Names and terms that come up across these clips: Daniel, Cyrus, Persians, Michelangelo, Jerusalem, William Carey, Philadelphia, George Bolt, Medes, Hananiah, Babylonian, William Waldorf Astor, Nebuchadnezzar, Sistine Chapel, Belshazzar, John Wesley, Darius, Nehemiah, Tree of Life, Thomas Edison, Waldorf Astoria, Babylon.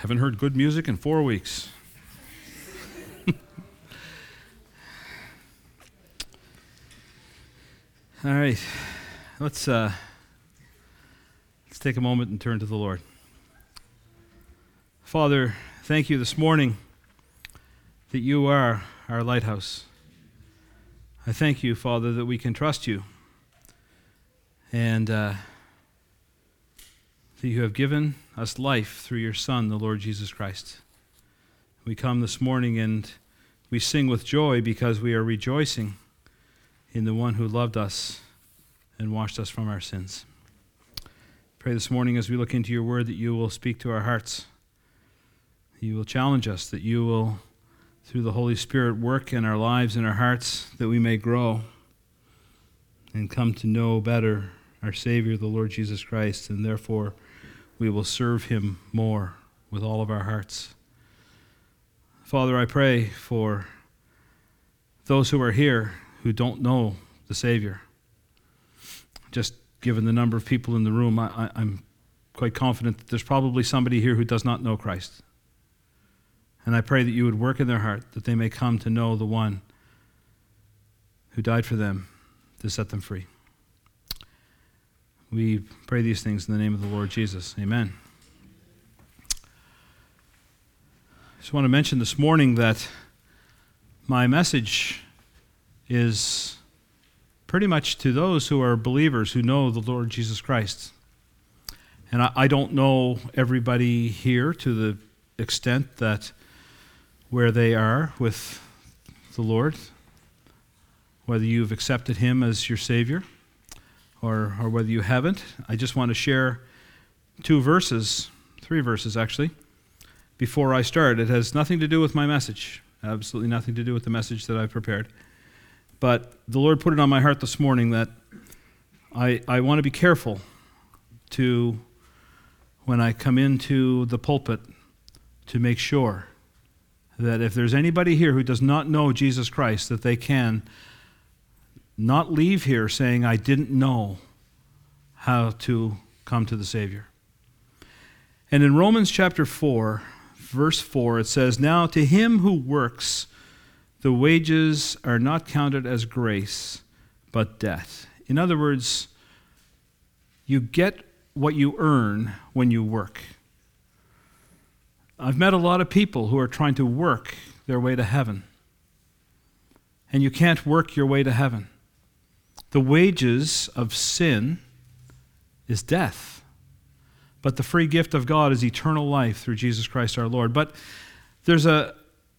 Haven't heard good music in 4 weeks. All right, let's take a moment and turn to the Lord. Father, thank you this morning that you are our lighthouse. I thank you, Father, that we can trust you and that you have given us life through your Son, the Lord Jesus Christ. We come this morning and we sing with joy because we are rejoicing in the one who loved us and washed us from our sins. Pray this morning as we look into your word that you will speak to our hearts. You will challenge us, that you will, through the Holy Spirit, work in our lives and our hearts, that we may grow and come to know better our Savior, the Lord Jesus Christ, and therefore we will serve him more with all of our hearts. Father, I pray for those who are here who don't know the Savior. Just given the number of people in the room, I'm quite confident that there's probably somebody here who does not know Christ. And I pray that you would work in their heart, that they may come to know the one who died for them to set them free. We pray these things in the name of the Lord Jesus. Amen. I just want to mention this morning that my message is pretty much to those who are believers who know the Lord Jesus Christ. And I don't know everybody here to the extent that where they are with the Lord, whether you've accepted him as your Savior or whether you haven't. I just want to share three verses, before I start. It has nothing to do with my message, absolutely nothing to do with the message that I've prepared. But the Lord put it on my heart this morning that I want to be careful to, when I come into the pulpit, to make sure that if there's anybody here who does not know Jesus Christ, that they can not leave here saying, I didn't know how to come to the Savior. And in Romans chapter 4, verse 4, it says, Now to him who works, the wages are not counted as grace, but debt. In other words, you get what you earn when you work. I've met a lot of people who are trying to work their way to heaven. And you can't work your way to heaven. The wages of sin is death. But the free gift of God is eternal life through Jesus Christ our Lord. But there's one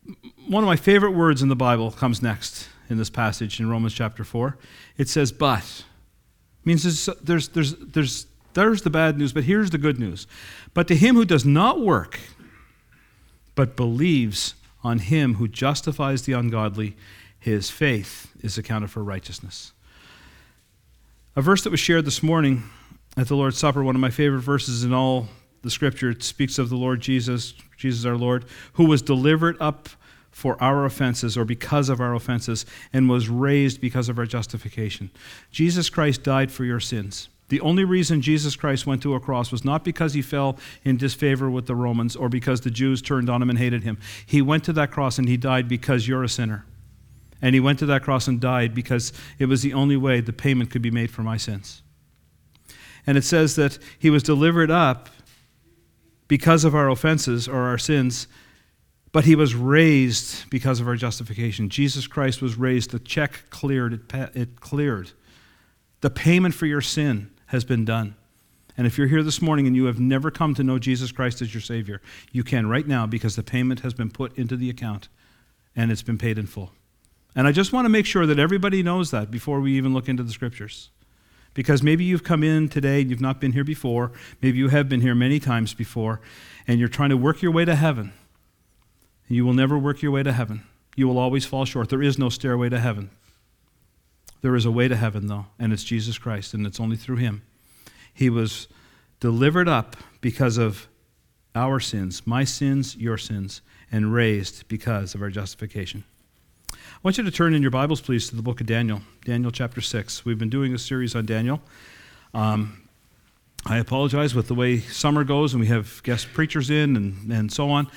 of my favorite words in the Bible comes next in this passage in Romans chapter 4. It says, but. It means there's the bad news, but here's the good news. But to him who does not work, but believes on him who justifies the ungodly, his faith is accounted for righteousness. A verse that was shared this morning at the Lord's Supper, one of my favorite verses in all the Scripture, it speaks of the Lord Jesus our Lord, who was delivered up for our offenses, or because of our offenses, and was raised because of our justification. Jesus Christ died for your sins. The only reason Jesus Christ went to a cross was not because he fell in disfavor with the Romans, or because the Jews turned on him and hated him. He went to that cross and he died because you're a sinner. And he went to that cross and died because it was the only way the payment could be made for my sins. And it says that he was delivered up because of our offenses or our sins, but he was raised because of our justification. Jesus Christ was raised. The check cleared. It cleared. The payment for your sin has been done. And if you're here this morning and you have never come to know Jesus Christ as your Savior, you can right now because the payment has been put into the account and it's been paid in full. And I just want to make sure that everybody knows that before we even look into the Scriptures. Because maybe you've come in today and you've not been here before. Maybe you have been here many times before and you're trying to work your way to heaven. You will never work your way to heaven. You will always fall short. There is no stairway to heaven. There is a way to heaven, though, and it's Jesus Christ, and it's only through him. He was delivered up because of our sins, my sins, your sins, and raised because of our justification. I want you to turn in your Bibles, please, to the book of Daniel, Daniel chapter 6. We've been doing a series on Daniel. I apologize with the way summer goes and we have guest preachers in and so on,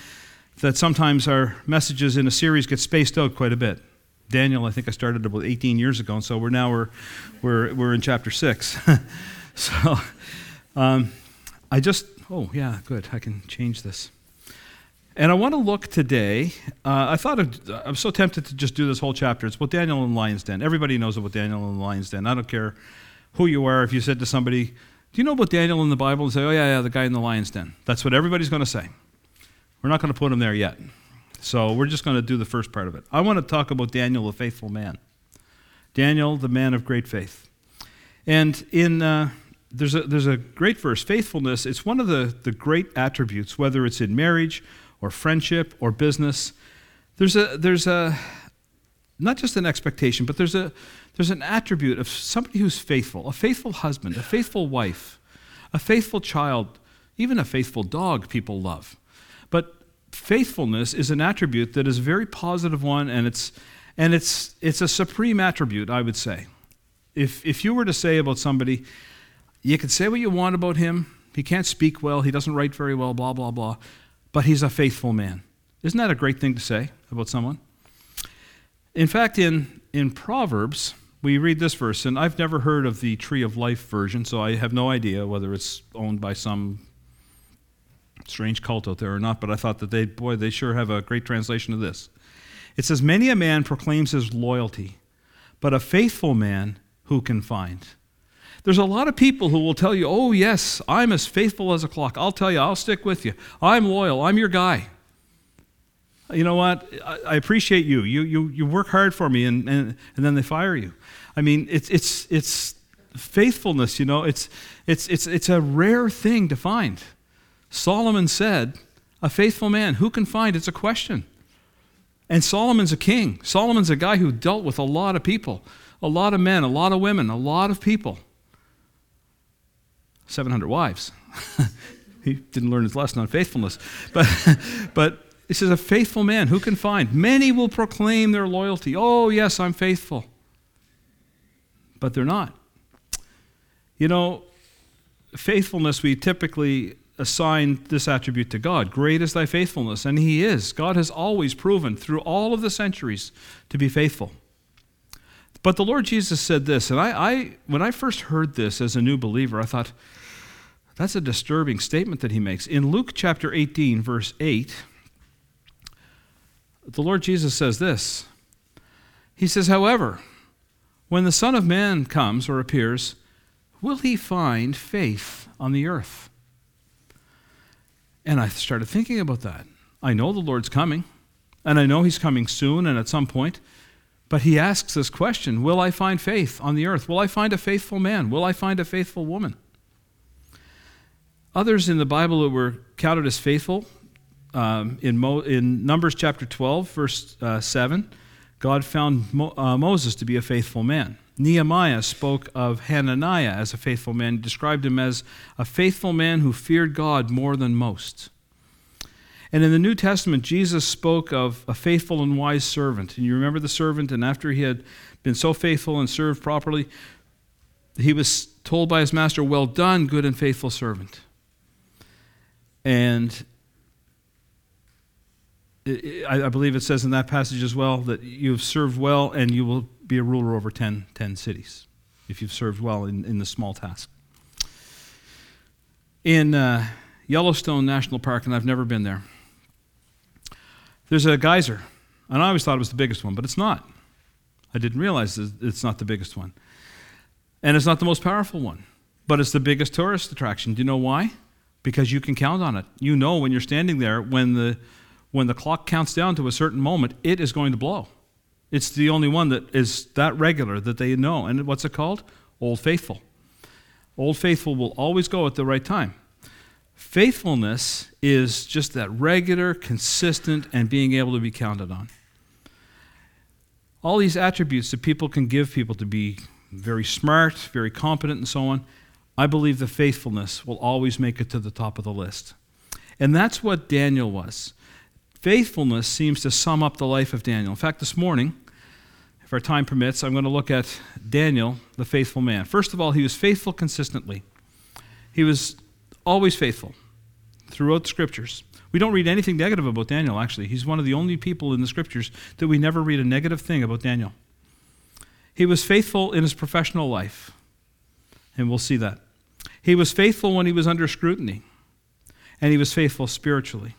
that sometimes our messages in a series get spaced out quite a bit. Daniel, I think I started about 18 years ago, and so we're now in chapter 6. So I can change this. And I want to look today, I'm so tempted to just do this whole chapter. It's about Daniel and the lion's den. Everybody knows about Daniel and the lion's den. I don't care who you are. If you said to somebody, do you know about Daniel in the Bible? And say, oh yeah, the guy in the lion's den. That's what everybody's going to say. We're not going to put him there yet. So we're just going to do the first part of it. I want to talk about Daniel, the faithful man. Daniel, the man of great faith. And in... There's a great verse, faithfulness. It's one of the great attributes, whether it's in marriage or friendship or business. There's not just an expectation, but there's an attribute of somebody who's faithful, a faithful husband, a faithful wife, a faithful child, even a faithful dog people love. But faithfulness is an attribute that is a very positive one, and it's a supreme attribute, I would say. If you were to say about somebody, you can say what you want about him. He can't speak well. He doesn't write very well, blah, blah, blah. But he's a faithful man. Isn't that a great thing to say about someone? In fact, in Proverbs, we read this verse, and I've never heard of the Tree of Life version, so I have no idea whether it's owned by some strange cult out there or not, but I thought that they sure have a great translation of this. It says, "Many a man proclaims his loyalty, but a faithful man who can find?" There's a lot of people who will tell you, oh yes, I'm as faithful as a clock. I'll tell you, I'll stick with you. I'm loyal. I'm your guy. You know what? I appreciate you. You work hard for me, and then they fire you. I mean, it's faithfulness, you know. It's a rare thing to find. Solomon said, a faithful man, who can find? It's a question. And Solomon's a king. Solomon's a guy who dealt with a lot of people, a lot of men, a lot of women, a lot of people. 700 wives. He didn't learn his lesson on faithfulness. But it says, a faithful man, who can find? Many will proclaim their loyalty. Oh, yes, I'm faithful. But they're not. You know, faithfulness, we typically assign this attribute to God. Great is thy faithfulness. And he is. God has always proven through all of the centuries to be faithful. But the Lord Jesus said this, and I when I first heard this as a new believer, I thought, that's a disturbing statement that he makes. In Luke chapter 18, verse 8, the Lord Jesus says this. He says, however, when the Son of Man comes or appears, will he find faith on the earth? And I started thinking about that. I know the Lord's coming, and I know he's coming soon and at some point. But he asks this question, will I find faith on the earth? Will I find a faithful man? Will I find a faithful woman? Others in the Bible that were counted as faithful, in Numbers chapter 12, verse 7, God found Moses to be a faithful man. Nehemiah spoke of Hananiah as a faithful man, described him as a faithful man who feared God more than most. And in the New Testament, Jesus spoke of a faithful and wise servant. And you remember the servant, and after he had been so faithful and served properly, he was told by his master, well done, good and faithful servant. And I believe it says in that passage as well that you've served well and you will be a ruler over 10 cities if you've served well in the small task. In Yellowstone National Park, and I've never been there, there's a geyser, and I always thought it was the biggest one, but it's not. I didn't realize it's not the biggest one. And it's not the most powerful one, but it's the biggest tourist attraction. Do you know why? Because you can count on it. You know when you're standing there, when the clock counts down to a certain moment, it is going to blow. It's the only one that is that regular that they know. And what's it called? Old Faithful. Old Faithful will always go at the right time. Faithfulness is just that regular, consistent, and being able to be counted on. All these attributes that people can give people to be very smart, very competent, and so on, I believe the faithfulness will always make it to the top of the list. And that's what Daniel was. Faithfulness seems to sum up the life of Daniel. In fact, this morning, if our time permits, I'm going to look at Daniel, the faithful man. First of all, he was faithful consistently. He was always faithful throughout the Scriptures. We don't read anything negative about Daniel, actually. He's one of the only people in the Scriptures that we never read a negative thing about Daniel. He was faithful in his professional life, and we'll see that. He was faithful when he was under scrutiny, and he was faithful spiritually.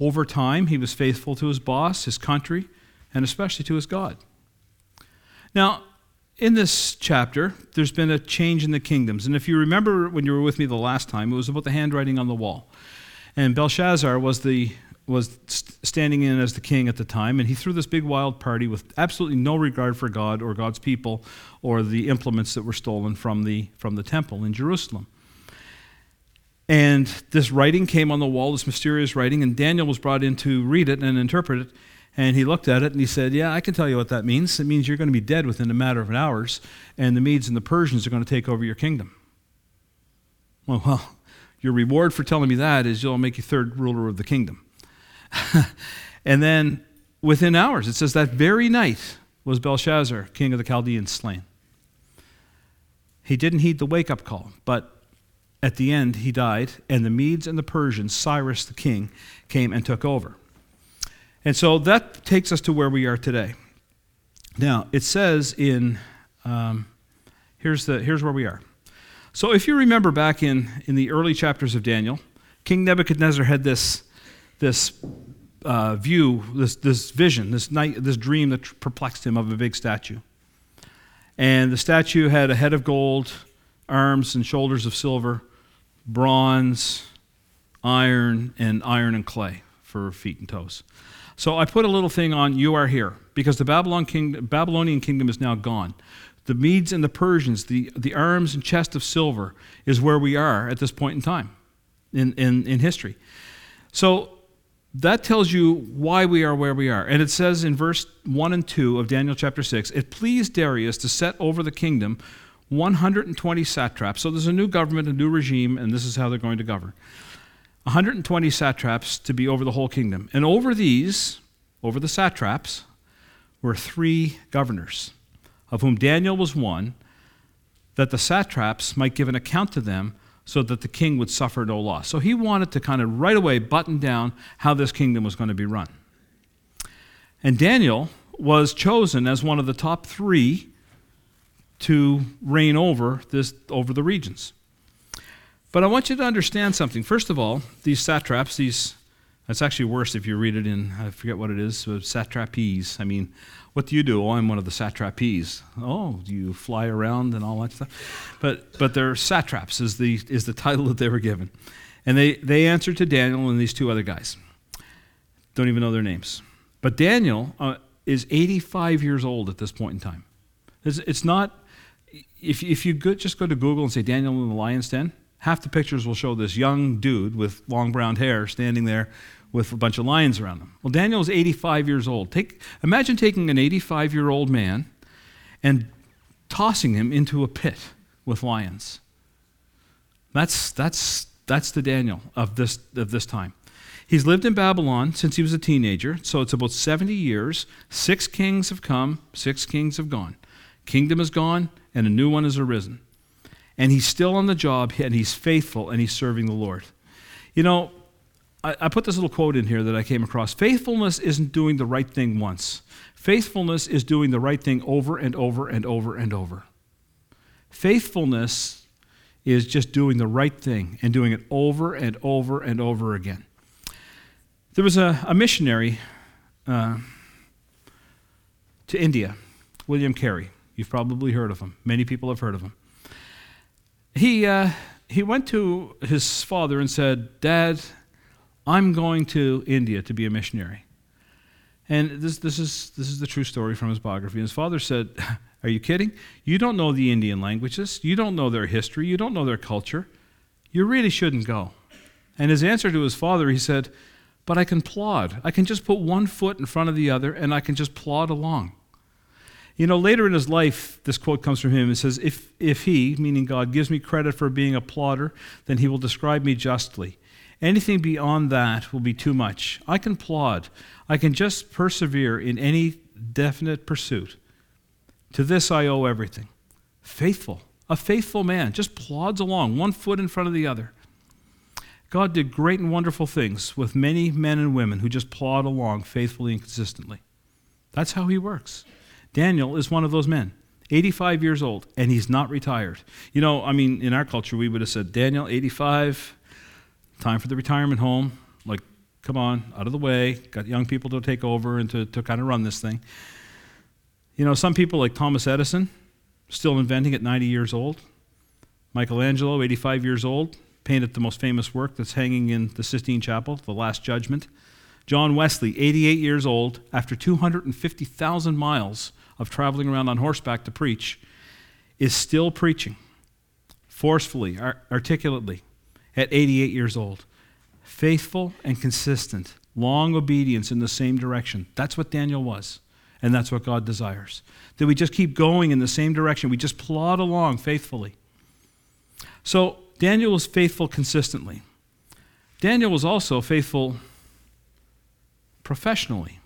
Over time, he was faithful to his boss, his country, and especially to his God. Now, in this chapter, there's been a change in the kingdoms. And if you remember when you were with me the last time, it was about the handwriting on the wall. And Belshazzar was standing in as the king at the time, and he threw this big wild party with absolutely no regard for God or God's people or the implements that were stolen from the temple in Jerusalem. And this writing came on the wall, this mysterious writing, and Daniel was brought in to read it and interpret it. And he looked at it and he said, yeah, I can tell you what that means. It means you're going to be dead within a matter of hours, and the Medes and the Persians are going to take over your kingdom. Well, your reward for telling me that is you'll make you third ruler of the kingdom. And then within hours, it says that very night was Belshazzar, king of the Chaldeans, slain. He didn't heed the wake-up call, but at the end he died, and the Medes and the Persians, Cyrus the king, came and took over. And so that takes us to where we are today. Now, it says in, here's where we are. So if you remember back in the early chapters of Daniel, King Nebuchadnezzar had this vision, this dream that perplexed him of a big statue. And the statue had a head of gold, arms and shoulders of silver, bronze, iron and clay for feet and toes. So I put a little thing on, you are here, because the Babylonian kingdom is now gone. The Medes and the Persians, the arms and chest of silver is where we are at this point in time in history. So that tells you why we are where we are. And it says in verse 1 and 2 of Daniel chapter 6, it pleased Darius to set over the kingdom 120 satraps. So there's a new government, a new regime, and this is how they're going to govern. 120 satraps to be over the whole kingdom. And over these, over the satraps, were three governors, of whom Daniel was one, that the satraps might give an account to them so that the king would suffer no loss. So he wanted to kind of right away button down how this kingdom was going to be run. And Daniel was chosen as one of the top three to reign over the regions. But I want you to understand something. First of all, these satraps, that's actually worse if you read it in, I forget what it is, so satrapies. I mean, what do you do? Oh, I'm one of the satrapies. Oh, you fly around and all that stuff. But they're satraps is the title that they were given. And they answered to Daniel and these two other guys. Don't even know their names. But Daniel is 85 years old at this point in time. It's not, if you just go to Google and say Daniel in the lion's den, half the pictures will show this young dude with long brown hair standing there with a bunch of lions around him. Well, Daniel's 85 years old. Imagine taking an 85-year-old man and tossing him into a pit with lions. That's the Daniel of this time. He's lived in Babylon since he was a teenager, so it's about 70 years. 6 kings have come, 6 kings have gone. Kingdom is gone, and a new one has arisen. And he's still on the job, and he's faithful, and he's serving the Lord. You know, I put this little quote in here that I came across. Faithfulness isn't doing the right thing once. Faithfulness is doing the right thing over and over and over and over. Faithfulness is just doing the right thing and doing it over and over and over again. There was a missionary to India, William Carey. You've probably heard of him. Many people have heard of him. He went to his father and said, Dad, I'm going to India to be a missionary. And this is the true story from his biography. His father said, are you kidding? You don't know the Indian languages. You don't know their history. You don't know their culture. You really shouldn't go. And his answer to his father, he said, but I can plod. I can just put one foot in front of the other, and I can just plod along. You know, later in his life, this quote comes from him. It says, if he, meaning God, gives me credit for being a plotter, then he will describe me justly. Anything beyond that will be too much. I can plod. I can just persevere in any definite pursuit. To this I owe everything. Faithful. A a faithful man, just plods along, one foot in front of the other. God did great and wonderful things with many men and women who just plod along faithfully and consistently. That's how he works. Daniel is one of those men, 85 years old, and he's not retired. You know, I mean, in our culture, we would have said, Daniel, 85, time for the retirement home. Like, come on, out of the way. Got young people to take over and to kind of run this thing. You know, some people like Thomas Edison, still inventing at 90 years old. Michelangelo, 85 years old, painted the most famous work that's hanging in the Sistine Chapel, The Last Judgment. John Wesley, 88 years old, after 250,000 miles of traveling around on horseback to preach, is still preaching forcefully, articulately, at 88 years old. Faithful and consistent, long obedience in the same direction. That's what Daniel was. And that's what God desires. That we just keep going in the same direction. We just plod along faithfully. So Daniel was faithful consistently. Daniel was also faithful professionally.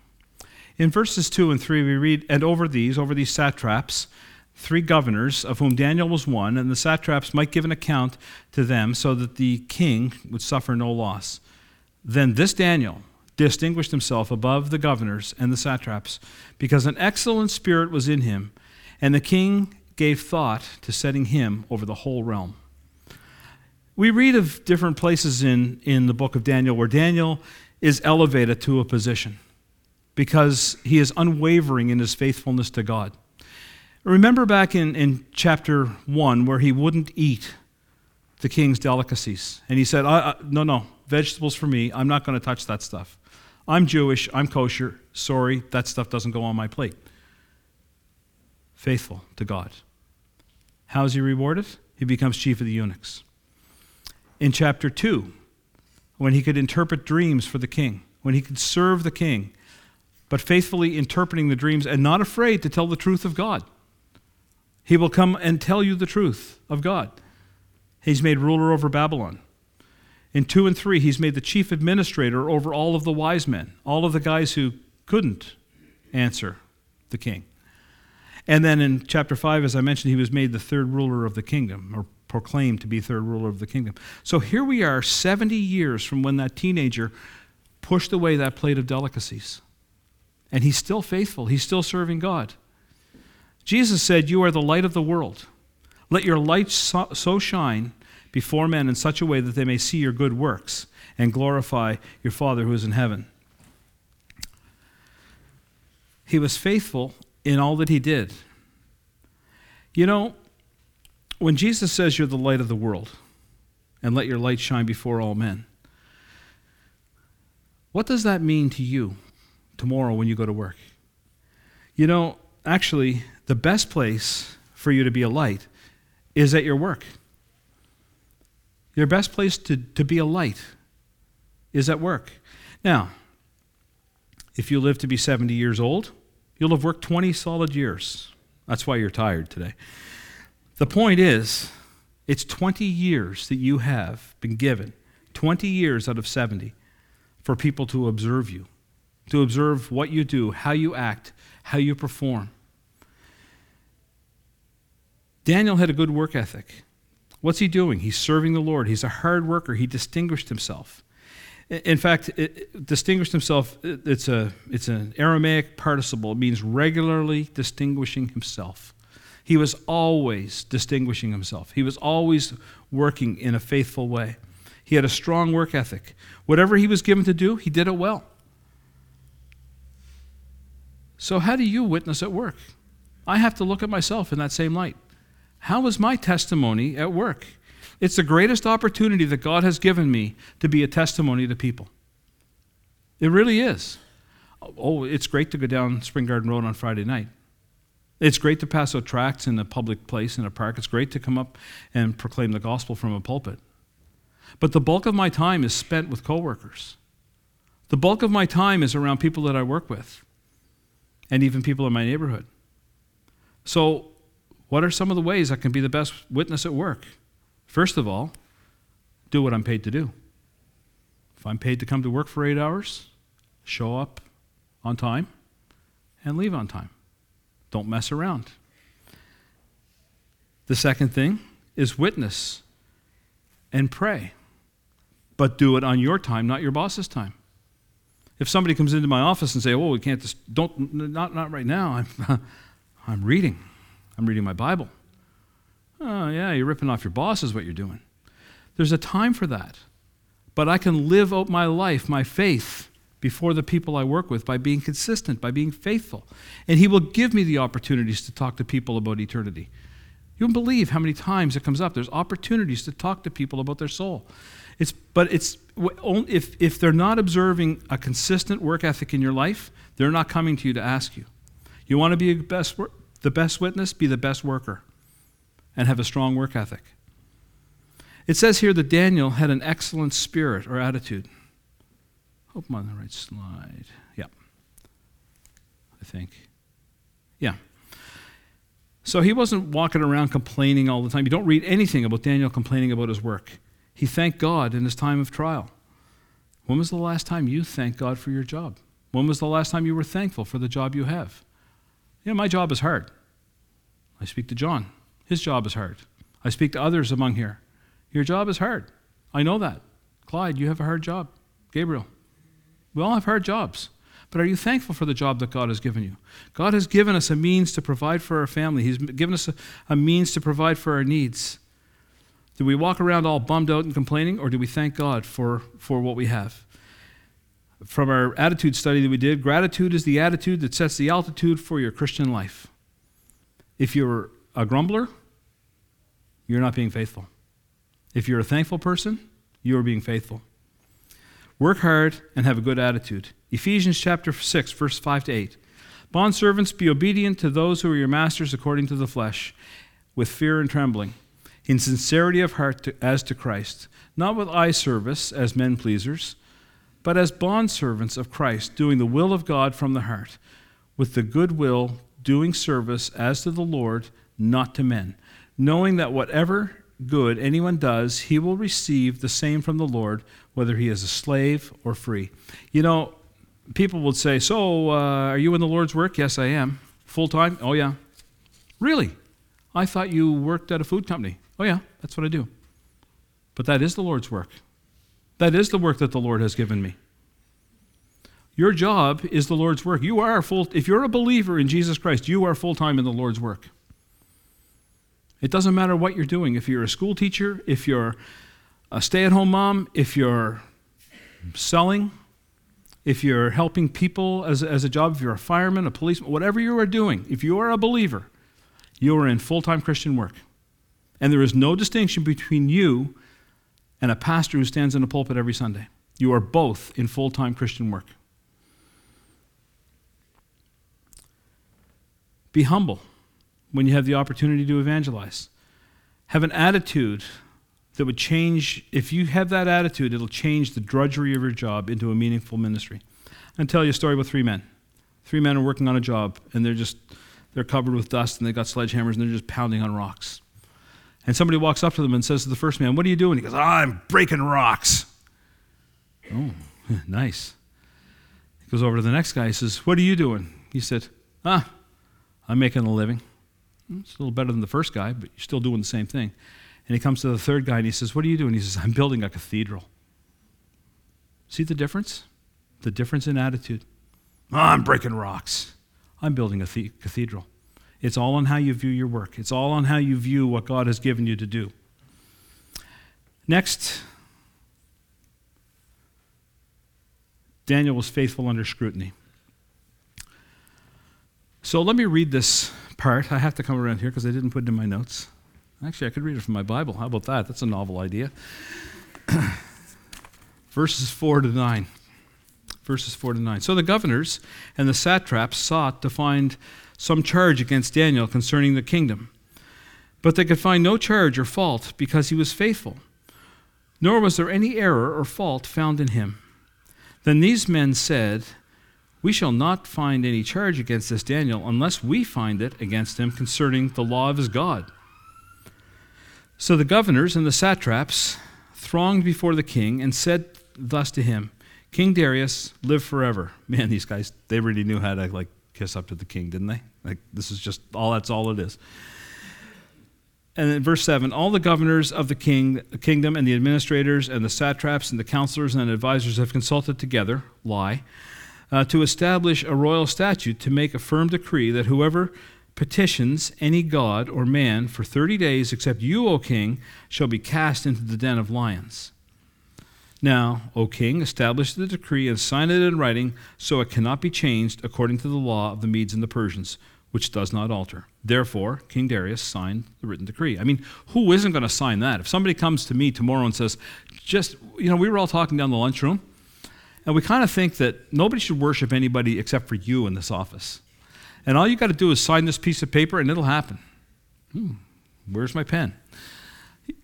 In verses 2 and 3 we read, and over these satraps, three governors, of whom Daniel was one, and the satraps might give an account to them so that the king would suffer no loss. Then this Daniel distinguished himself above the governors and the satraps, because an excellent spirit was in him, and the king gave thought to setting him over the whole realm. We read of different places in the book of Daniel where Daniel is elevated to a position because he is unwavering in his faithfulness to God. Remember back in chapter 1 where he wouldn't eat the king's delicacies, and he said, no, vegetables for me, I'm not going to touch that stuff. I'm Jewish, I'm kosher, sorry, that stuff doesn't go on my plate. Faithful to God. How is he rewarded? He becomes chief of the eunuchs. In chapter 2, when he could interpret dreams for the king, when he could serve the king, but faithfully interpreting the dreams and not afraid to tell the truth of God. He will come and tell you the truth of God. He's made ruler over Babylon. In 2 and 3, he's made the chief administrator over all of the wise men, all of the guys who couldn't answer the king. And then in chapter 5, as I mentioned, he was made the third ruler of the kingdom, or proclaimed to be third ruler of the kingdom. So here we are 70 years from when that teenager pushed away that plate of delicacies. And he's still faithful. He's still serving God. Jesus said, you are the light of the world. Let your light so shine before men in such a way that they may see your good works and glorify your Father who is in heaven. He was faithful in all that he did. You know, when Jesus says you're the light of the world and let your light shine before all men, what does that mean to you tomorrow when you go to work? You know, actually, the best place for you to be a light is at your work. Your best place to be a light is at work. Now, if you live to be 70 years old, you'll have worked 20 solid years. That's why you're tired today. The point is, it's 20 years that you have been given, 20 years out of 70, for people to observe you, to observe what you do, how you act, how you perform. Daniel had a good work ethic. What's he doing? He's serving the Lord. He's a hard worker. He distinguished himself. In fact, distinguished himself, it's an Aramaic participle. It means regularly distinguishing himself. He was always distinguishing himself. He was always working in a faithful way. He had a strong work ethic. Whatever he was given to do, he did it well. So how do you witness at work? I have to look at myself in that same light. How is my testimony at work? It's the greatest opportunity that God has given me to be a testimony to people. It really is. Oh, it's great to go down Spring Garden Road on Friday night. It's great to pass out tracts in a public place, in a park. It's great to come up and proclaim the gospel from a pulpit. But the bulk of my time is spent with coworkers. The bulk of my time is around people that I work with, and even people in my neighborhood. So what are some of the ways I can be the best witness at work? First of all, do what I'm paid to do. If I'm paid to come to work for 8 hours, show up on time and leave on time. Don't mess around. The second thing is witness and pray, but do it on your time, not your boss's time. If somebody comes into my office and say, "Oh, we can't, not right now. I'm reading my Bible." Oh yeah, you're ripping off your boss is what you're doing. There's a time for that, but I can live out my life, my faith, before the people I work with by being consistent, by being faithful. And he will give me the opportunities to talk to people about eternity. You won't believe how many times it comes up. There's opportunities to talk to people about their soul. If they're not observing a consistent work ethic in your life, they're not coming to you to ask you. You want to be the best witness, be the best worker, and have a strong work ethic. It says here that Daniel had an excellent spirit or attitude. Hope I'm on the right slide. Yeah, I think. Yeah. So he wasn't walking around complaining all the time. You don't read anything about Daniel complaining about his work. He thanked God in his time of trial. When was the last time you thanked God for your job? When was the last time you were thankful for the job you have? You know, my job is hard. I speak to John. His job is hard. I speak to others among here. Your job is hard. I know that. Clyde, you have a hard job. Gabriel. We all have hard jobs, but are you thankful for the job that God has given you? God has given us a means to provide for our family. He's given us a means to provide for our needs. Do we walk around all bummed out and complaining, or do we thank God for what we have? From our attitude study that we did, gratitude is the attitude that sets the altitude for your Christian life. If you're a grumbler, you're not being faithful. If you're a thankful person, you are being faithful. Work hard and have a good attitude. Ephesians chapter 6, verse 5-8. Bondservants, be obedient to those who are your masters according to the flesh, with fear and trembling, in sincerity of heart as to Christ, not with eye service as men pleasers, but as bondservants of Christ, doing the will of God from the heart, with the good will, doing service as to the Lord, not to men, knowing that whatever good anyone does, he will receive the same from the Lord, whether he is a slave or free. You know, people would say, so are you in the Lord's work? Yes, I am. Full time? Oh, yeah. Really? I thought you worked at a food company. Oh, yeah, that's what I do. But that is the Lord's work. That is the work that the Lord has given me. Your job is the Lord's work. You are if you're a believer in Jesus Christ, you are full-time in the Lord's work. It doesn't matter what you're doing. If you're a school teacher, if you're a stay-at-home mom, if you're selling, if you're helping people as a job, if you're a fireman, a policeman, whatever you are doing, if you are a believer, you are in full-time Christian work. And there is no distinction between you and a pastor who stands in a pulpit every Sunday. You are both in full-time Christian work. Be humble when you have the opportunity to evangelize. Have an attitude that would change. If you have that attitude, it'll change the drudgery of your job into a meaningful ministry. I'm going to tell you a story about three men. Three men are working on a job, and they're covered with dust, and they've got sledgehammers, and they're just pounding on rocks. And somebody walks up to them and says to the first man, "What are you doing?" He goes, "I'm breaking rocks." Oh, nice. He goes over to the next guy. He says, "What are you doing?" He said, "I'm making a living." It's a little better than the first guy, but you're still doing the same thing. And he comes to the third guy and he says, "What are you doing?" He says, "I'm building a cathedral." See the difference? The difference in attitude. "I'm breaking rocks. I'm building a cathedral." It's all on how you view your work. It's all on how you view what God has given you to do. Next, Daniel was faithful under scrutiny. So let me read this part. I have to come around here because I didn't put it in my notes. Actually, I could read it from my Bible. How about that? That's a novel idea. Verses 4 to 9. So the governors and the satraps sought to find some charge against Daniel concerning the kingdom. But they could find no charge or fault because he was faithful, nor was there any error or fault found in him. Then these men said, "We shall not find any charge against this Daniel unless we find it against him concerning the law of his God." So the governors and the satraps thronged before the king and said thus to him, "King Darius, live forever." Man, these guys, they really knew how to kiss up to the king, didn't they? This is just all it is. And then verse 7, all the governors of the kingdom and the administrators and the satraps and the counselors and advisors have consulted together, to establish a royal statute to make a firm decree that whoever petitions any god or man for 30 days except you, O king, shall be cast into the den of lions. Now, O king, establish the decree and sign it in writing so it cannot be changed according to the law of the Medes and the Persians, which does not alter. Therefore, King Darius signed the written decree. I mean, who isn't going to sign that? If somebody comes to me tomorrow and says, we were all talking down the lunchroom, and we kind of think that nobody should worship anybody except for you in this office. And all you got to do is sign this piece of paper and it'll happen. Where's my pen?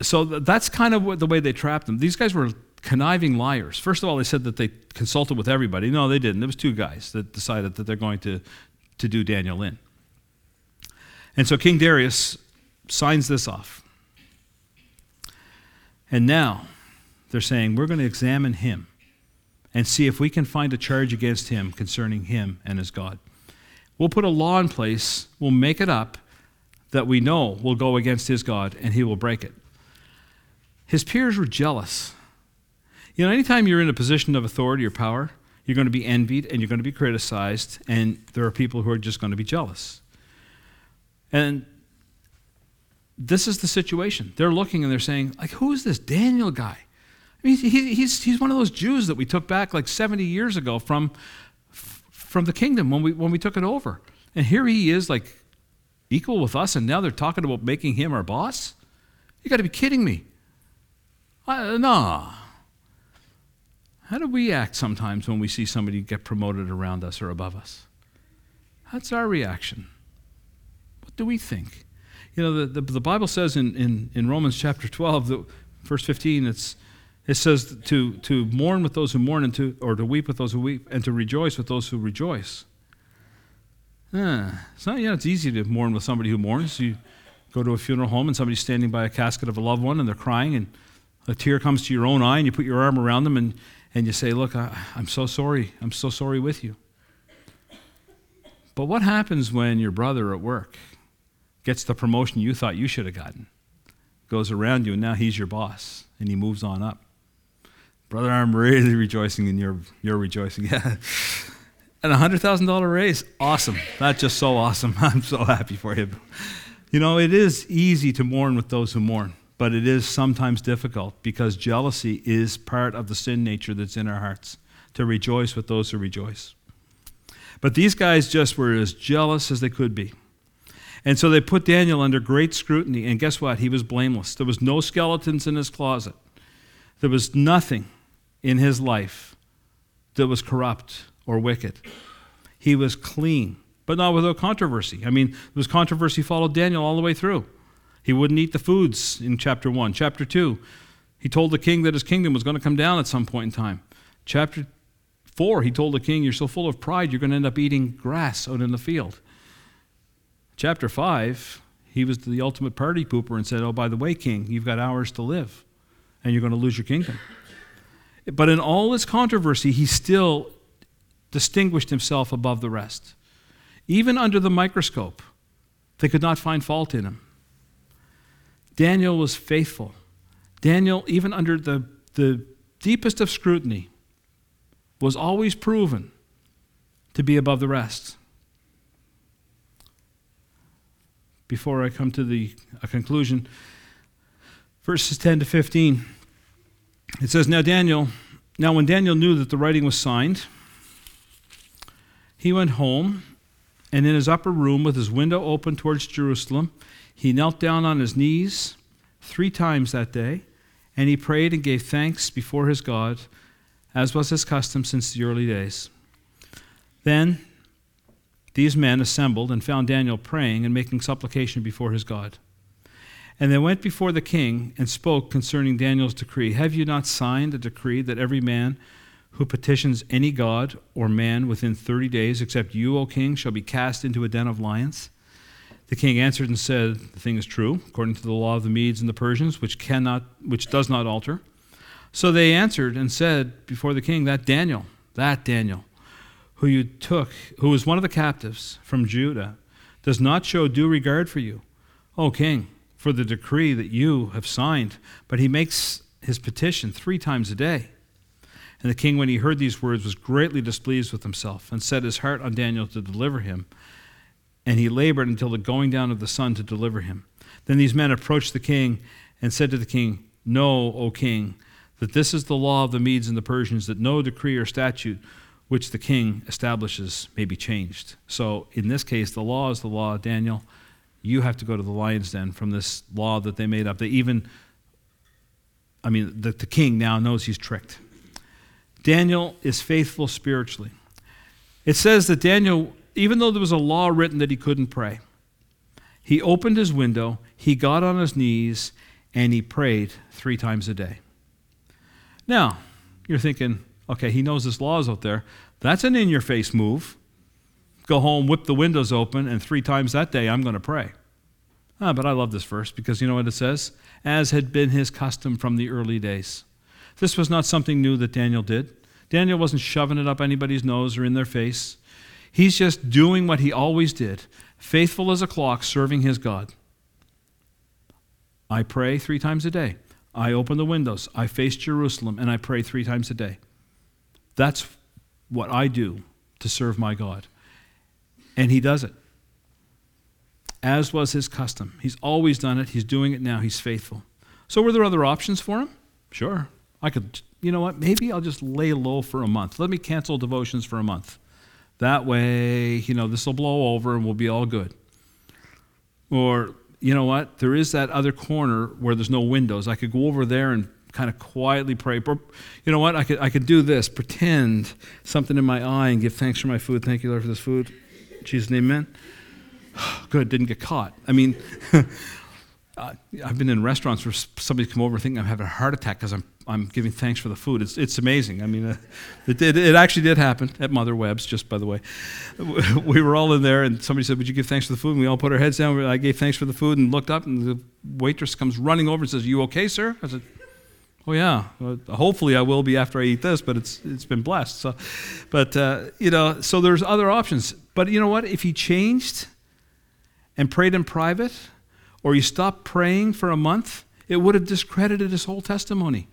So that's kind of the way they trapped them. These guys were conniving liars. First of all, they said that they consulted with everybody. No, they didn't. It was two guys that decided that they're going to do Daniel in. And so King Darius signs this off. And now they're saying, we're going to examine him and see if we can find a charge against him concerning him and his God. We'll put a law in place, we'll make it up that we know will go against his God, and he will break it. His peers were jealous. You know, anytime you're in a position of authority or power, you're going to be envied and you're going to be criticized, and there are people who are just going to be jealous. And this is the situation. They're looking and they're saying, like, who is this Daniel guy? I mean, he's one of those Jews that we took back like 70 years ago from the kingdom when we took it over. And here he is, like, equal with us, and now they're talking about making him our boss? You got to be kidding me. No. How do we act sometimes when we see somebody get promoted around us or above us? That's our reaction. Do we think? You know, the Bible says in Romans chapter 12, verse 15, it says to mourn with those who mourn, or to weep with those who weep, and to rejoice with those who rejoice. It's easy to mourn with somebody who mourns. You go to a funeral home and somebody's standing by a casket of a loved one and they're crying, and a tear comes to your own eye and you put your arm around them and you say, look, I'm so sorry. I'm so sorry with you. But what happens when your brother at work gets the promotion you thought you should have gotten, goes around you, and now he's your boss, and he moves on up? Brother, I'm really rejoicing, and you're rejoicing. Yeah. And $100,000 raise, awesome. That's just so awesome. I'm so happy for you. You know, it is easy to mourn with those who mourn, but it is sometimes difficult because jealousy is part of the sin nature that's in our hearts, to rejoice with those who rejoice. But these guys just were as jealous as they could be. And so they put Daniel under great scrutiny, and guess what? He was blameless. There was no skeletons in his closet. There was nothing in his life that was corrupt or wicked. He was clean, but not without controversy. I mean, there was controversy followed Daniel all the way through. He wouldn't eat the foods in chapter 1. Chapter 2, he told the king that his kingdom was going to come down at some point in time. Chapter 4, he told the king, you're so full of pride, you're going to end up eating grass out in the field. Chapter 5, he was the ultimate party pooper and said, oh, by the way, king, you've got hours to live, and you're going to lose your kingdom. But in all this controversy, he still distinguished himself above the rest. Even under the microscope, they could not find fault in him. Daniel was faithful. Daniel, even under the deepest of scrutiny, was always proven to be above the rest. Before I come to a conclusion, verses 10 to 15, it says, Now when Daniel knew that the writing was signed, he went home, and in his upper room with his window open towards Jerusalem, he knelt down on his knees 3 times that day, and he prayed and gave thanks before his God, as was his custom since the early days. Then these men assembled and found Daniel praying and making supplication before his God. And they went before the king and spoke concerning Daniel's decree. Have you not signed a decree that every man who petitions any god or man within 30 days, except you, O king, shall be cast into a den of lions? The king answered and said, the thing is true, according to the law of the Medes and the Persians, which does not alter. So they answered and said before the king, that Daniel, who was one of the captives from Judah, does not show due regard for you, O king, for the decree that you have signed. But he makes his petition 3 times a day. And the king, when he heard these words, was greatly displeased with himself and set his heart on Daniel to deliver him. And he labored until the going down of the sun to deliver him. Then these men approached the king and said to the king, "Know, O king, that this is the law of the Medes and the Persians, that no decree or statute which the king establishes may be changed." So in this case, the law is the law. Daniel, you have to go to the lion's den from this law that they made up. They even, the king now knows he's tricked. Daniel is faithful spiritually. It says that Daniel, even though there was a law written that he couldn't pray, he opened his window, he got on his knees, and he prayed 3 times a day. Now, you're thinking, okay, he knows this law is out there. That's an in-your-face move. Go home, whip the windows open, and 3 times that day I'm going to pray. But I love this verse because you know what it says? As had been his custom from the early days. This was not something new that Daniel did. Daniel wasn't shoving it up anybody's nose or in their face. He's just doing what he always did, faithful as a clock, serving his God. I pray 3 times a day. I open the windows, I face Jerusalem, and I pray 3 times a day. That's what I do to serve my God. And he does it, as was his custom. He's always done it. He's doing it now. He's faithful. So were there other options for him? Sure. I could, you know what, maybe I'll just lay low for a month. Let me cancel devotions for a month. That way, this will blow over and we'll be all good. Or, you know what, there is that other corner where there's no windows. I could go over there and kind of quietly pray. You know what, I could do this, pretend something in my eye and give thanks for my food. Thank you, Lord, for this food. In Jesus' name, amen. Good, didn't get caught. I've been in restaurants where somebody's come over thinking I'm having a heart attack because I'm giving thanks for the food. It's amazing. It actually did happen at Mother Webb's, just by the way. We were all in there, and somebody said, "Would you give thanks for the food?" And we all put our heads down. I gave thanks for the food and looked up, and the waitress comes running over and says, "You okay, sir?" I said, "Oh yeah. Well, hopefully I will be after I eat this, but it's been blessed." So, so there's other options. But you know what? If he changed and prayed in private, or he stopped praying for a month, it would have discredited his whole testimony.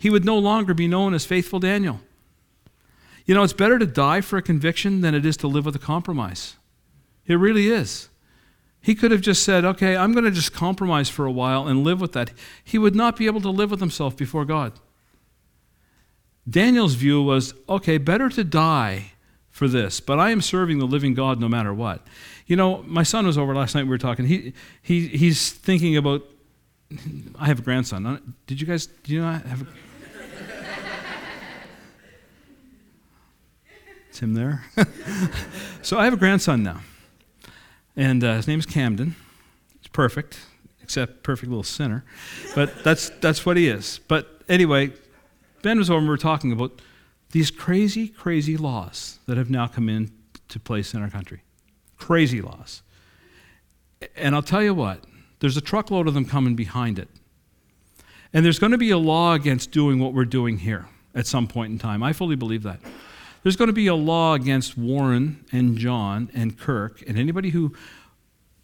He would no longer be known as faithful Daniel. It's better to die for a conviction than it is to live with a compromise. It really is. He could have just said, okay, I'm going to just compromise for a while and live with that. He would not be able to live with himself before God. Daniel's view was, okay, better to die for this, but I am serving the living God no matter what. My son was over last night, we were talking. He's thinking about, I have a grandson. It's him there. So I have a grandson now. And his name is Camden. He's perfect, except perfect little sinner. But that's what he is. But anyway, Ben was over and we were talking about these crazy, crazy laws that have now come into place in our country. Crazy laws. And I'll tell you what, there's a truckload of them coming behind it. And there's going to be a law against doing what we're doing here at some point in time. I fully believe that. There's going to be a law against Warren and John and Kirk and anybody who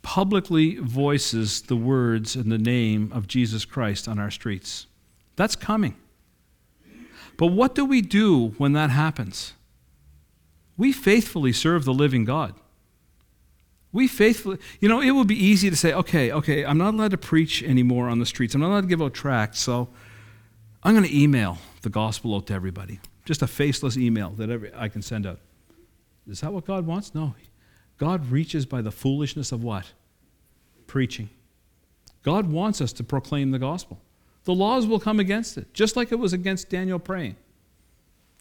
publicly voices the words and the name of Jesus Christ on our streets. That's coming. But what do we do when that happens? We faithfully serve the living God. We faithfully, it would be easy to say, okay, I'm not allowed to preach anymore on the streets. I'm not allowed to give out tracts, so I'm going to email the gospel out to everybody. Just a faceless email that I can send out. Is that what God wants? No. God reaches by the foolishness of what? Preaching. God wants us to proclaim the gospel. The laws will come against it, just like it was against Daniel praying.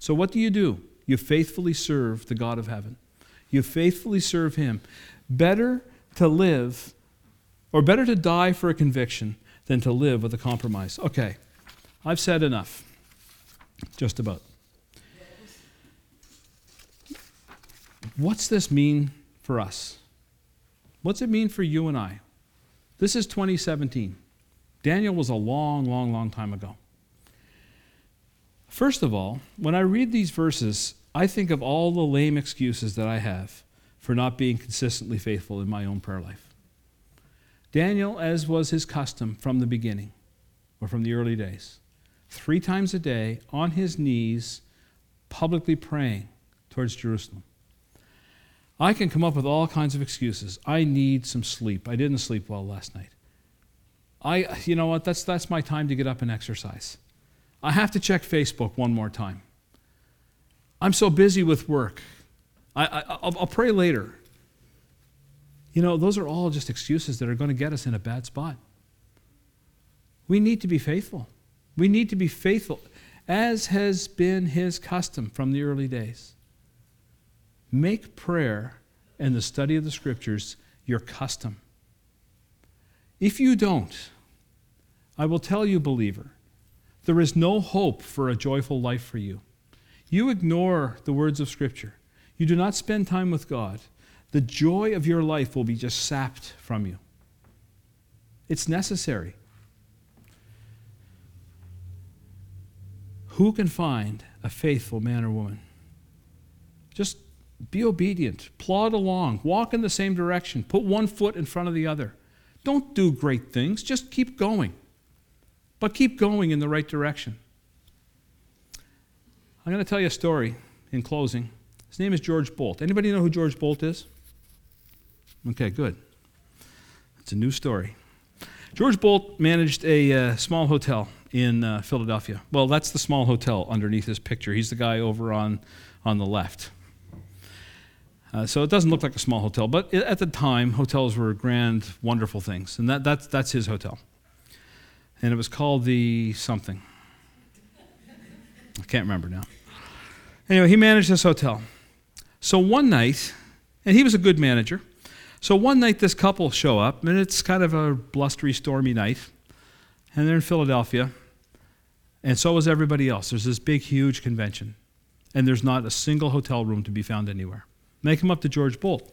So what do? You faithfully serve the God of heaven. You faithfully serve him. Better to live, or better to die for a conviction than to live with a compromise. Okay, I've said enough. Just about. What's this mean for us? What's it mean for you and I? This is 2017. Daniel was a long, long, long time ago. First of all, when I read these verses, I think of all the lame excuses that I have for not being consistently faithful in my own prayer life. Daniel, as was his custom from the beginning, or from the early days, 3 times a day on his knees, publicly praying towards Jerusalem. I can come up with all kinds of excuses. I need some sleep. I didn't sleep well last night. You know what? That's my time to get up and exercise. I have to check Facebook one more time. I'm so busy with work. I'll pray later. You know, those are all just excuses that are going to get us in a bad spot. We need to be faithful. We need to be faithful, as has been his custom from the early days. Make prayer and the study of the Scriptures your custom. If you don't, I will tell you, believer, there is no hope for a joyful life for you. You ignore the words of Scripture. You do not spend time with God. The joy of your life will be just sapped from you. It's necessary. Who can find a faithful man or woman? Just be obedient. Plod along. Walk in the same direction. Put one foot in front of the other. Don't do great things. Just keep going. But keep going in the right direction. I'm going to tell you a story in closing. His name is George Bolt. Anybody know who George Bolt is? Okay, good. It's a new story. George Bolt managed a small hotel in Philadelphia. Well, that's the small hotel underneath this picture. He's the guy over on the left. So it doesn't look like a small hotel, but at the time, hotels were grand, wonderful things. And that's his hotel. And it was called the something. I can't remember now. Anyway, he managed this hotel. So one night, and he was a good manager, so one night this couple show up, and it's kind of a blustery, stormy night, and they're in Philadelphia, and so is everybody else. There's this big, huge convention, and there's not a single hotel room to be found anywhere. And they come up to George Bolt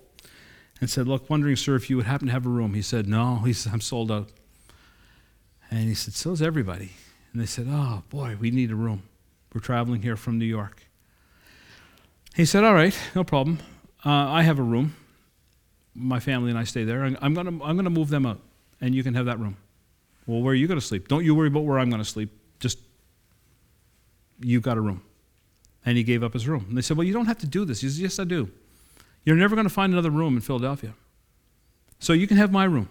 and said, "Look, wondering, sir, if you would happen to have a room." He said, "No," he said, "I'm sold out." And he said, "So is everybody." And they said, "Oh, boy, we need a room. We're traveling here from New York." He said, "All right, no problem. I have a room. My family and I stay there. I'm gonna move them out, and you can have that room." "Well, where are you going to sleep?" "Don't you worry about where I'm going to sleep. Just, you've got a room." And he gave up his room. And they said, "Well, you don't have to do this." He said, "Yes, I do. You're never going to find another room in Philadelphia. So you can have my room."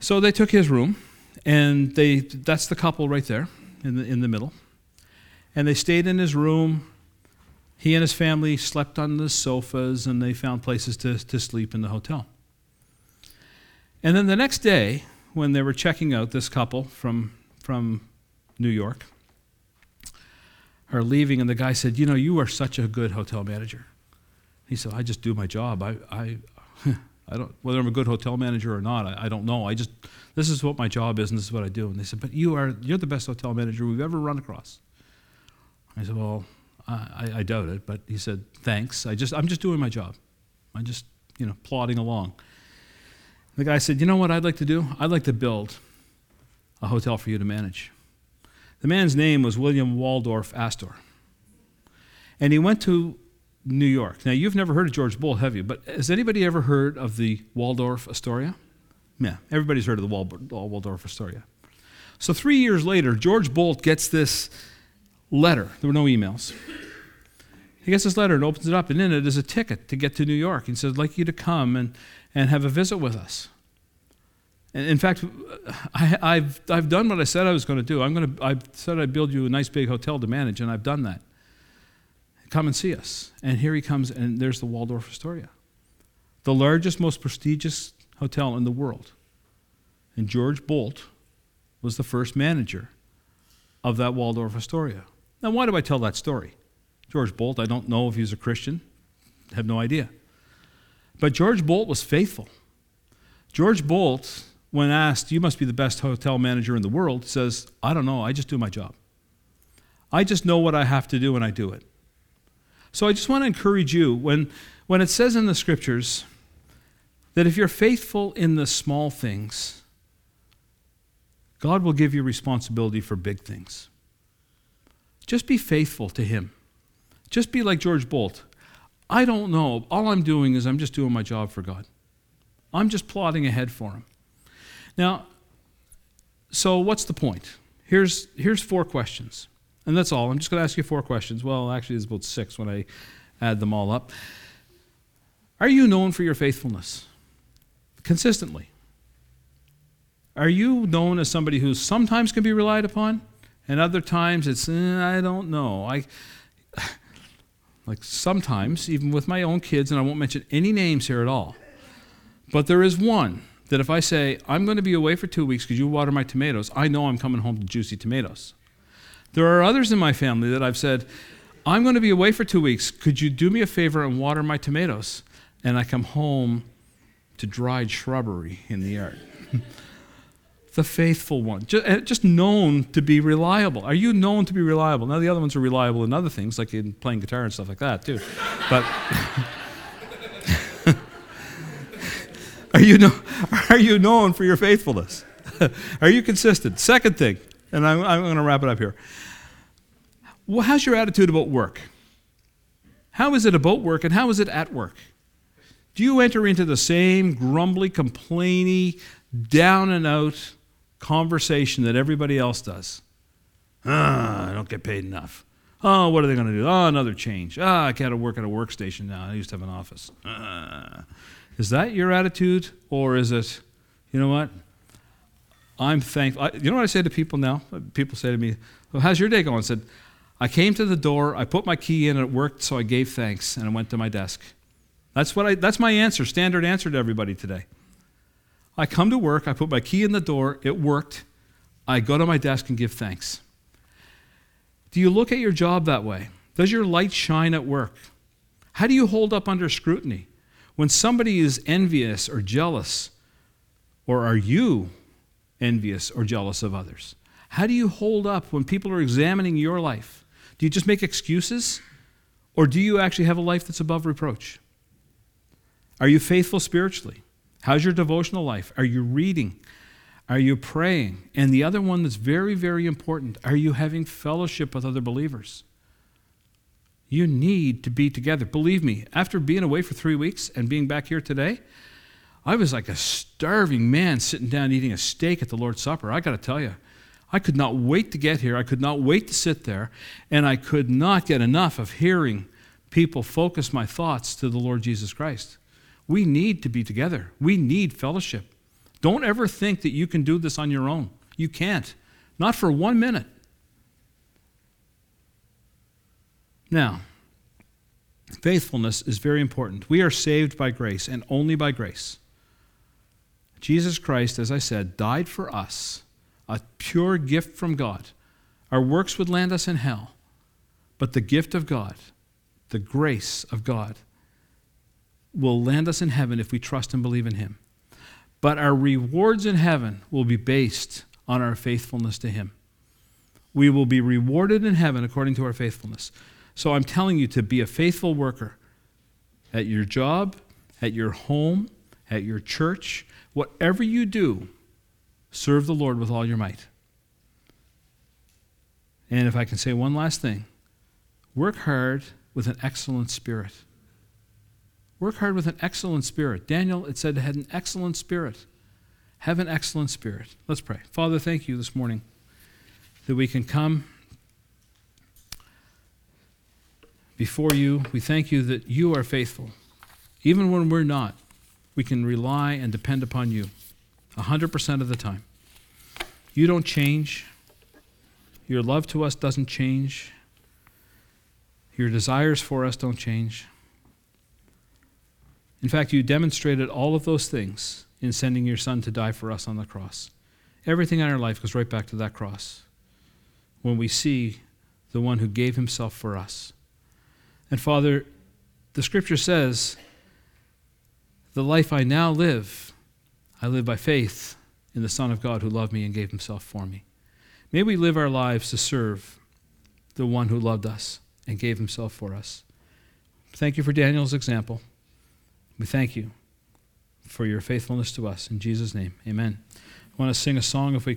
So they took his room, and that's the couple right there in the middle. And they stayed in his room. He and his family slept on the sofas, and they found places to sleep in the hotel. And then the next day, when they were checking out, this couple from New York are leaving, and the guy said, "You know, you are such a good hotel manager." He said, "I just do my job. I don't, whether I'm a good hotel manager or not, I don't know. This is what my job is, and this is what I do." And they said, "But you're the best hotel manager we've ever run across." I said, "Well, I doubt it," but he said, "Thanks. I'm just doing my job. I'm just, plodding along." The guy said, "You know what I'd like to do? I'd like to build a hotel for you to manage." The man's name was William Waldorf Astor. And he went to New York. Now, you've never heard of George Bolt, have you? But has anybody ever heard of the Waldorf Astoria? Yeah, everybody's heard of the Waldorf Astoria. So 3 years later, George Bolt gets this letter. There were no emails. He gets this letter and opens it up, and in it is a ticket to get to New York. He says, "I'd like you to come and have a visit with us." And in fact, I've done what I said I was going to do. I said I'd build you a nice big hotel to manage, and I've done that. Come and see us. And here he comes, and there's the Waldorf Astoria, the largest, most prestigious hotel in the world. And George Bolt was the first manager of that Waldorf Astoria. Now, why do I tell that story? George Bolt, I don't know if he was a Christian. I have no idea. But George Bolt was faithful. George Bolt, when asked, "You must be the best hotel manager in the world," says, "I don't know. I just do my job. I just know what I have to do, and I do it." So I just want to encourage you, when it says in the Scriptures that if you're faithful in the small things, God will give you responsibility for big things. Just be faithful to Him. Just be like George Bolt. "I don't know. All I'm doing is I'm just doing my job for God. I'm just plodding ahead for him. Now, so what's the point? Here's four questions, and that's all. I'm just going to ask you four questions. Well, actually, it's about six when I add them all up. Are you known for your faithfulness consistently? Are you known as somebody who sometimes can be relied upon, and other times it's, I don't know. Like sometimes, even with my own kids, and I won't mention any names here at all, but there is one that if I say, I'm going to be away for 2 weeks because you water my tomatoes, I know I'm coming home to juicy tomatoes. There are others in my family that I've said, I'm going to be away for 2 weeks. Could you do me a favor and water my tomatoes? And I come home to dried shrubbery in the yard. The faithful one. Just known to be reliable. Are you known to be reliable? Now, the other ones are reliable in other things, like in playing guitar and stuff like that, too. But... Are you known for your faithfulness? Are you consistent? Second thing, and I'm going to wrap it up here. Well, how's your attitude about work? How is it about work, and how is it at work? Do you enter into the same grumbly, complainy, down-and-out conversation that everybody else does? I don't get paid enough. Oh, what are they going to do? Oh, another change. Ah, I got to work at a workstation now. I used to have an office. Is that your attitude, or is it, you know what, I'm thankful. You know what I say to people now? People say to me, well, how's your day going? I said, I came to the door, I put my key in, and it worked, so I gave thanks, and I went to my desk. That's my answer, standard answer to everybody today. I come to work, I put my key in the door, it worked, I go to my desk and give thanks. Do you look at your job that way? Does your light shine at work? How do you hold up under scrutiny? When somebody is envious or jealous, or are you envious or jealous of others? How do you hold up when people are examining your life? Do you just make excuses, or do you actually have a life that's above reproach? Are you faithful spiritually? How's your devotional life? Are you reading? Are you praying? And the other one that's very, very important, are you having fellowship with other believers? You need to be together. Believe me, after being away for 3 weeks and being back here today, I was like a starving man sitting down eating a steak at the Lord's Supper. I got to tell you, I could not wait to get here. I could not wait to sit there. And I could not get enough of hearing people focus my thoughts to the Lord Jesus Christ. We need to be together. We need fellowship. Don't ever think that you can do this on your own. You can't. Not for 1 minute. Now, faithfulness is very important. We are saved by grace and only by grace. Jesus Christ, as I said, died for us, a pure gift from God. Our works would land us in hell, but the gift of God, the grace of God, will land us in heaven if we trust and believe in Him. But our rewards in heaven will be based on our faithfulness to Him. We will be rewarded in heaven according to our faithfulness. So I'm telling you to be a faithful worker at your job, at your home, at your church. Whatever you do, serve the Lord with all your might. And if I can say one last thing, work hard with an excellent spirit. Work hard with an excellent spirit. Daniel, it said, had an excellent spirit. Have an excellent spirit. Let's pray. Father, thank you this morning that we can come before you. We thank you that you are faithful. Even when we're not, we can rely and depend upon you 100% of the time. You don't change. Your love to us doesn't change. Your desires for us don't change. In fact, you demonstrated all of those things in sending your Son to die for us on the cross. Everything in our life goes right back to that cross when we see the one who gave himself for us. And Father, the Scripture says, the life I now live, I live by faith in the Son of God who loved me and gave himself for me. May we live our lives to serve the one who loved us and gave himself for us. Thank you for Daniel's example. We thank you for your faithfulness to us. In Jesus' name, amen. I want to sing a song if we could.